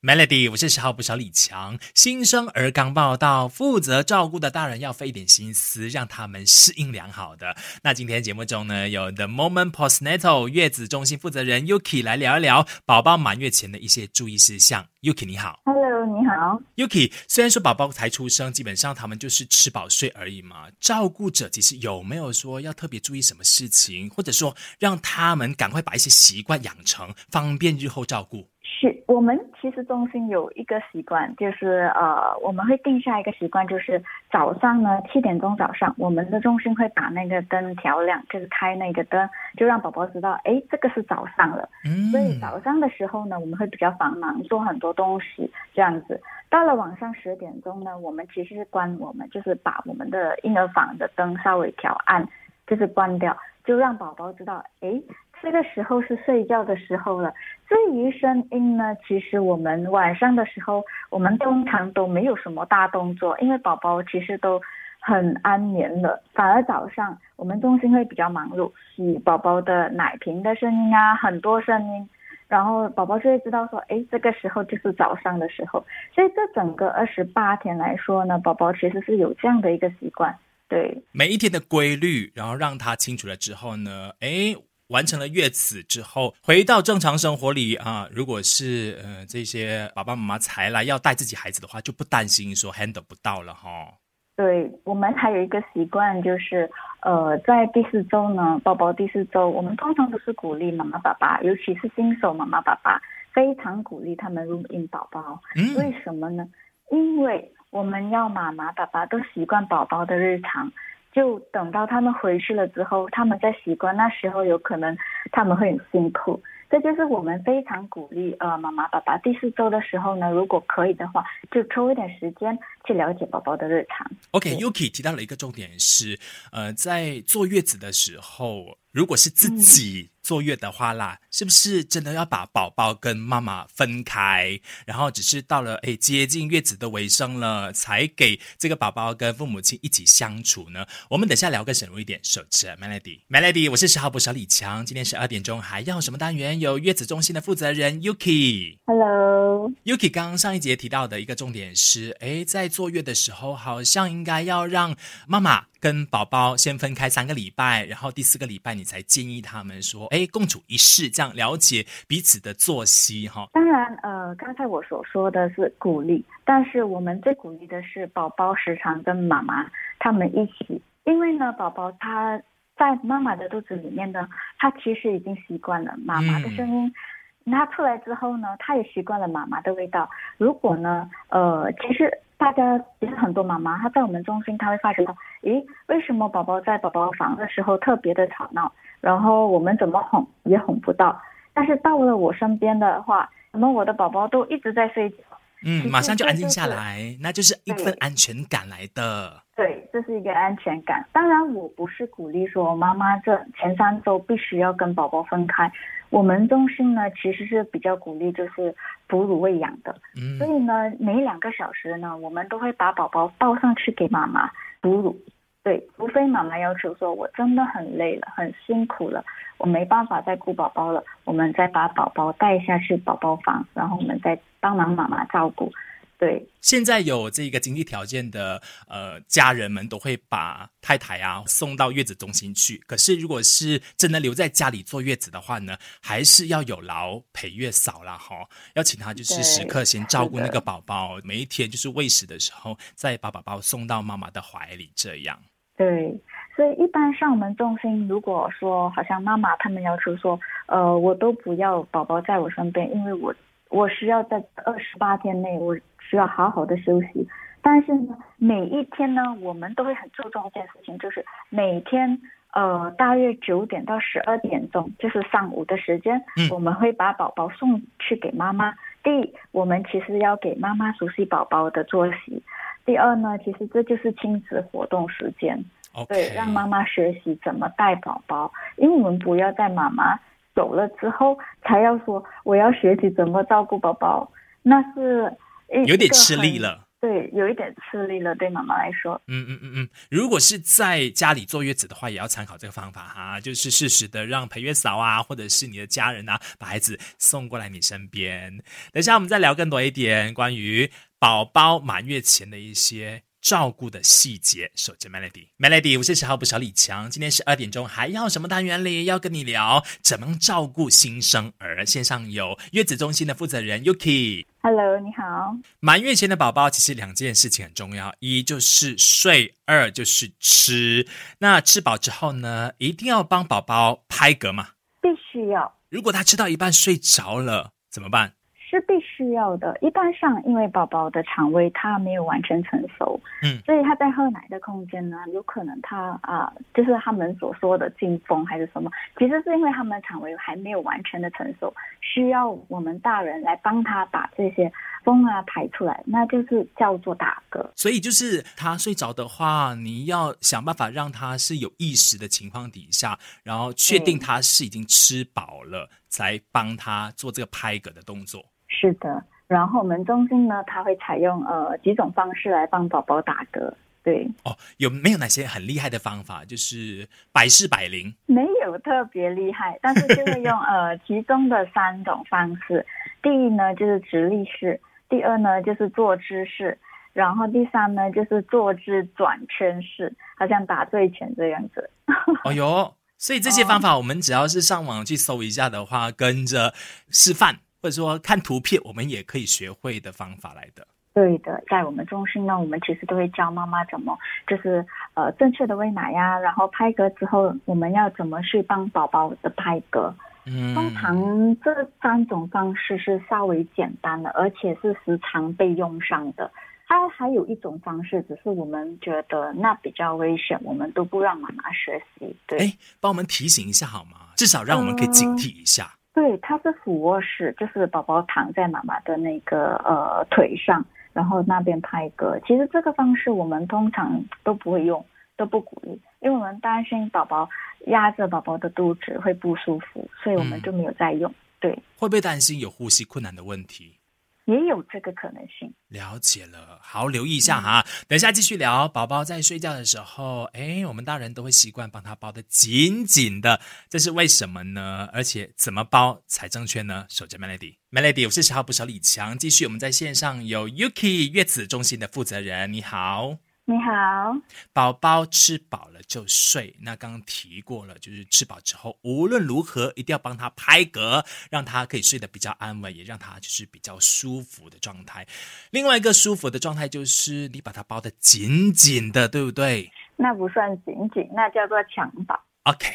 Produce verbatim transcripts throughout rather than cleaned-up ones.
Melody， 我是小号部小李强。新生儿刚报到，负责照顾的大人要费一点心思，让他们适应良好的。那今天节目中呢，有 The Moment Postnatal 月子中心负责人 Yuki 来聊一聊宝宝满月前的一些注意事项。Yuki 你好。Hello， 你好。Yuki， 虽然说宝宝才出生，基本上他们就是吃饱睡而已嘛。照顾者其实有没有说要特别注意什么事情，或者说让他们赶快把一些习惯养成，方便日后照顾？是，我们其实中心有一个习惯，就是呃，我们会定下一个习惯，就是早上呢七点钟早上，我们的中心会把那个灯调亮，就是开那个灯，就让宝宝知道，哎，这个是早上了。嗯，所以早上的时候呢，我们会比较繁忙，做很多东西这样子。到了晚上十点钟呢，我们其实是关我们，就是把我们的婴儿房的灯稍微调暗，就是关掉，就让宝宝知道，哎，这个时候是睡觉的时候了。至于声音呢，其实我们晚上的时候，我们通常都没有什么大动作，因为宝宝其实都很安眠了。反而早上我们中心会比较忙碌，洗宝宝的奶瓶的声音啊，很多声音，然后宝宝就会知道说，哎，这个时候就是早上的时候。所以这整个二十八天来说呢，宝宝其实是有这样的一个习惯，对每一天的规律，然后让他清楚了之后呢，哎。完成了月子之后，回到正常生活里啊，如果是呃这些爸爸妈妈才来要带自己孩子的话，就不担心说 handle 不到了哈。对，我们还有一个习惯就是，呃，在第四周呢，宝宝第四周，我们通常都是鼓励妈妈爸爸，尤其是新手妈妈爸爸，非常鼓励他们入婴宝宝。嗯，为什么呢？因为我们要妈妈爸爸都习惯宝宝的日常。就等到他们回去了之后，他们在习惯，那时候有可能他们会很辛苦。这就是我们非常鼓励呃妈妈爸爸第四周的时候呢，如果可以的话，就抽一点时间去了解宝宝的日常。 OK， Yuki 提到了一个重点是呃，在坐月子的时候，如果是自己坐月的话啦，嗯，是不是真的要把宝宝跟妈妈分开，然后只是到了诶接近月子的尾声了，才给这个宝宝跟父母亲一起相处呢？我们等下聊更深入一点。守着 Melody， Melody， 我是十号部小李强。今天十二点钟还要什么单元？有月子中心的负责人 Yuki。Hello， Yuki， 刚刚上一节提到的一个重点是，诶在坐月的时候，好像应该要让妈妈跟宝宝先分开三个礼拜，然后第四个礼拜你才建议他们说，哎，共处一室，这样了解彼此的作息哈。当然，呃，刚才我所说的是鼓励，但是我们最鼓励的是宝宝时常跟妈妈他们一起，因为呢，宝宝他在妈妈的肚子里面呢，他其实已经习惯了妈妈的声音。嗯，他出来之后呢，他也习惯了妈妈的味道。如果呢，呃，其实大家其实很多妈妈，她在我们中心，她会发觉到，咦，为什么宝宝在宝宝房的时候特别的吵闹，然后我们怎么哄也哄不到，但是到了我身边的话，怎么我的宝宝都一直在睡觉？嗯，马上就安静下来，那就是一份安全感来的。对，这是一个安全感。当然，我不是鼓励说妈妈这前三周必须要跟宝宝分开。我们中心呢，其实是比较鼓励就是哺乳喂养的，嗯，所以呢，每两个小时呢，我们都会把宝宝抱上去给妈妈哺乳。对，除非妈妈要求说，我真的很累了，很辛苦了，我没办法再顾宝宝了，我们再把宝宝带下去宝宝房，然后我们再帮忙妈妈照顾。对，现在有这个经济条件的呃家人们都会把太太啊送到月子中心去，可是如果是真的留在家里坐月子的话呢，还是要有劳陪月嫂啦哈，要请她就是时刻先照顾那个宝宝，每一天就是喂食的时候再把宝宝送到妈妈的怀里这样。对，所以一般上我们中心如果说好像妈妈他们要求说呃我都不要宝宝在我身边，因为我我需要在二十八天内我需要好好的休息，但是呢，每一天呢，我们都会很注重一件事情，就是每天呃大约九点到十二点钟，就是上午的时间，我们会把宝宝送去给妈妈。第一，我们其实要给妈妈熟悉宝宝的作息；第二呢，其实这就是亲子活动时间， okay. 对，让妈妈学习怎么带宝宝，因为我们不要在妈妈走了之后才要说我要学习怎么照顾宝宝，那是有点吃力了。对，有一点刺激了，对妈妈来说。嗯嗯嗯嗯，如果是在家里坐月子的话，也要参考这个方法哈，就是适时的让陪月嫂啊，或者是你的家人啊，把孩子送过来你身边。等一下我们再聊更多一点关于宝宝满月前的一些照顾的细节。守着 Melody， Melody， 我是十号补小李强，今天十二点钟还要什么单元里要跟你聊怎么照顾新生儿。线上有月子中心的负责人 Yuki。Hello， 你好。满月前的宝宝其实两件事情很重要，一就是睡，二就是吃。那吃饱之后呢，一定要帮宝宝拍嗝嘛？必须要。如果他吃到一半睡着了，怎么办？是必须要的，一般上因为宝宝的肠胃它没有完全成熟，嗯，所以他在喝奶的空间呢，有可能他啊、呃，就是他们所说的进风还是什么，其实是因为他们的肠胃还没有完全的成熟，需要我们大人来帮他把这些风啊排出来，那就是叫做打嗝。所以就是他睡着的话，你要想办法让他是有意识的情况底下，然后确定他是已经吃饱了，才帮他做这个拍嗝的动作。是的，然后我们中心呢，它会采用呃几种方式来帮宝宝打嗝。对哦，有没有哪些很厉害的方法？就是百试百灵？没有特别厉害，但是就会用呃其中的三种方式。第一呢就是直立式，第二呢就是坐姿式，然后第三呢就是坐姿转圈式，好像打醉拳这样子。哦哟，所以这些方法我们只要是上网去搜一下的话，跟着示范。或者说看图片我们也可以学会的方法来的。对的，在我们中心呢，我们其实都会教妈妈怎么就是呃正确的喂奶呀，然后拍嗝之后我们要怎么去帮宝宝的拍嗝。嗯，通常这三种方式是稍微简单的，而且是时常被用上的。它还有一种方式，只是我们觉得那比较危险，我们都不让妈妈学习。对，哎，帮我们提醒一下好吗？至少让我们可以警惕一下。呃对，它是俯卧式，就是宝宝躺在妈妈的那个呃腿上，然后那边拍嗝。其实这个方式我们通常都不会用，都不鼓励，因为我们担心宝宝压着宝宝的肚子会不舒服，所以我们就没有再用。嗯，对，会不会担心有呼吸困难的问题？也有这个可能性。了解了，好，留意一下哈。嗯，等一下继续聊宝宝在睡觉的时候，哎，我们大人都会习惯帮他包得紧紧的，这是为什么呢？而且怎么包才正确呢？守着 Melody， Melody， 我是十号补小李强。继续我们在线上有 Yuki 月子中心的负责人，你好。你好。宝宝吃饱了就睡，那刚刚提过了，就是吃饱之后无论如何一定要帮他拍嗝，让他可以睡得比较安稳，也让他就是比较舒服的状态。另外一个舒服的状态就是你把它包得紧紧的，对不对？那不算紧紧，那叫做强暴。OK，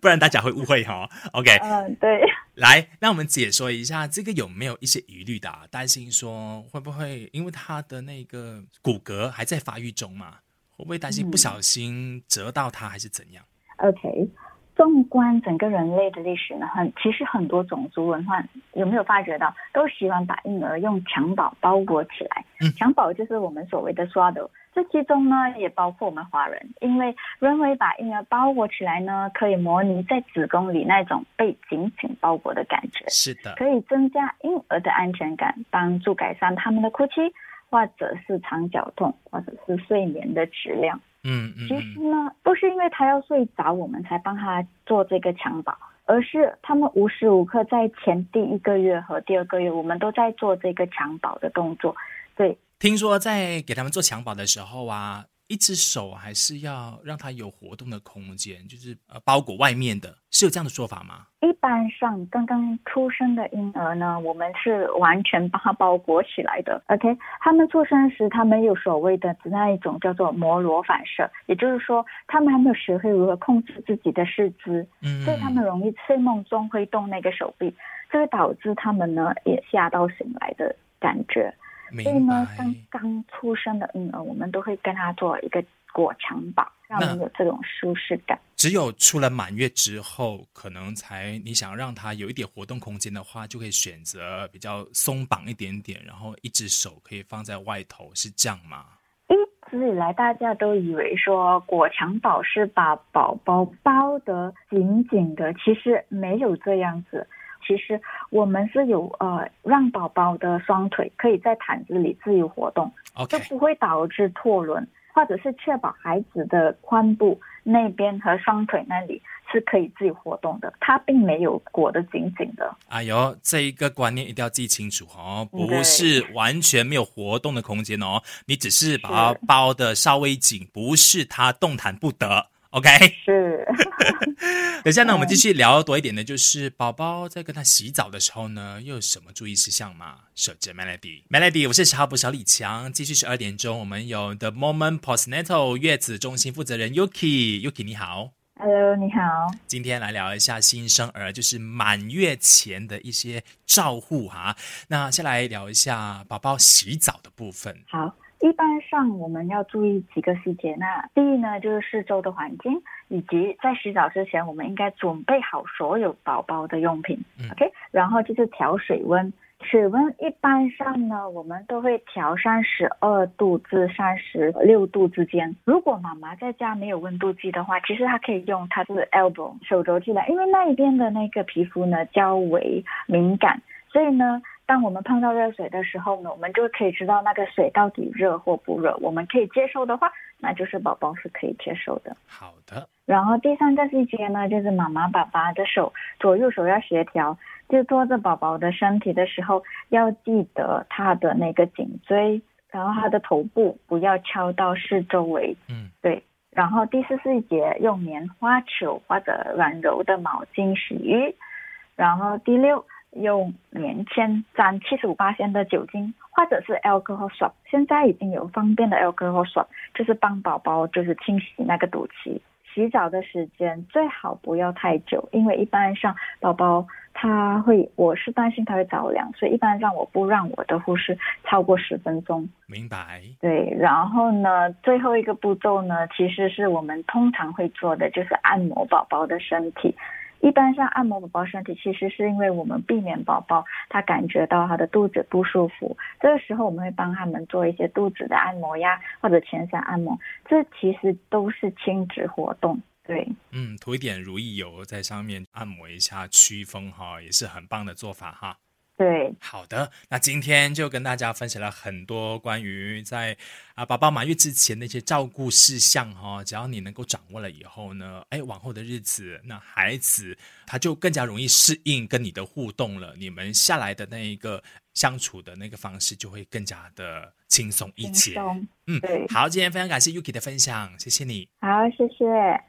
不然大家会误会哈。OK， 嗯，对。来，那我们解说一下这个有没有一些疑虑的啊？担心说会不会因为他的那个骨骼还在发育中嘛，会不会担心不小心折到他还是怎样？嗯，OK， 纵观整个人类的历史呢，很其实很多种族文化有没有发觉到，都喜欢把婴儿用襁褓包裹起来。嗯，襁褓就是我们所谓的刷斗。这其中呢也包括我们华人，因为认为把婴儿包裹起来呢，可以模拟在子宫里那种被紧紧包裹的感觉。是的，可以增加婴儿的安全感，帮助改善他们的哭泣，或者是肠绞痛，或者是睡眠的质量。 嗯， 嗯， 嗯，其实呢不是因为他要睡着我们才帮他做这个襁褓，而是他们无时无刻在前第一个月和第二个月我们都在做这个襁褓的动作。对，听说在给他们做襁褓的时候啊，一只手还是要让他有活动的空间，就是呃包裹外面的，是有这样的说法吗？一般上刚刚出生的婴儿呢，我们是完全把它包裹起来的。 OK， 他们出生时他们有所谓的那一种叫做摩罗反射，也就是说他们还没有学会如何控制自己的四肢，嗯，所以他们容易睡梦中挥动那个手臂，这会导致他们呢也吓到醒来的感觉。所以呢，刚刚出生的婴儿，我们都会跟他做一个裹襁褓，让我们有这种舒适感。只有出了满月之后，可能才你想让他有一点活动空间的话，就可以选择比较松绑一点点，然后一只手可以放在外头，是这样吗？一直以来大家都以为说裹襁褓是把宝宝包得紧紧的，其实没有这样子。其实我们是有呃让宝宝的双腿可以在毯子里自由活动， okay. 就不会导致脱轮，或者是确保孩子的髋部那边和双腿那里是可以自由活动的，它并没有裹得紧紧的。哎呦，这一个观念一定要记清楚哦，不是完全没有活动的空间哦，你只是把它包得稍微紧，不是它动弹不得。OK， 是。等一下呢，我们继续聊多一点的，就是宝宝在跟他洗澡的时候呢，又有什么注意事项吗？守着 Melody， Melody， 我是小布小李强。继续十二点钟，我们有 The Moment Postnatal 月子中心负责人 Yuki， Yuki 你好。Hello， 你好。今天来聊一下新生儿，就是满月前的一些照护哈。那先来聊一下宝宝洗澡的部分。好。一般上我们要注意几个细节，那第一呢，就是四周的环境，以及在洗澡之前我们应该准备好所有宝宝的用品、嗯、OK， 然后就是调水温，水温一般上呢我们都会调三十二度至三十六度之间，如果妈妈在家没有温度计的话，其实她可以用她的 elbow 手肘进来，因为那一边的那个皮肤呢较为敏感，所以呢当我们碰到热水的时候呢，我们就可以知道那个水到底热或不热，我们可以接受的话，那就是宝宝是可以接受的。好的。然后第三个细节呢，就是妈妈爸爸的手左右手要协调，就拖着宝宝的身体的时候要记得他的那个颈椎，然后他的头部不要敲到四周围。嗯，对。然后第四细节，用棉花球或者软柔的毛巾洗浴。然后第六，用棉签沾 百分之七十五 的酒精或者是 alcohol swab， 现在已经有方便的 alcohol swab， 就是帮宝宝就是清洗那个肚脐。洗澡的时间最好不要太久，因为一般上宝宝他会，我是担心他会着凉，所以一般上我不让我的护士超过十分钟。明白。对，然后呢最后一个步骤呢，其实是我们通常会做的，就是按摩宝宝的身体。一般上按摩宝宝身体，其实是因为我们避免宝宝他感觉到他的肚子不舒服，这个时候我们会帮他们做一些肚子的按摩呀，或者全身按摩，这其实都是亲子活动。对，嗯，涂一点乳液油在上面按摩一下祛风哈，也是很棒的做法哈。对，好的，那今天就跟大家分享了很多关于在啊宝宝满月之前的一些照顾事项哈、哦，只要你能够掌握了以后呢，哎，往后的日子，那孩子他就更加容易适应跟你的互动了，你们下来的那一个相处的那个方式就会更加的轻松一些。嗯，好，今天非常感谢 Yuki 的分享，谢谢你。好，谢谢。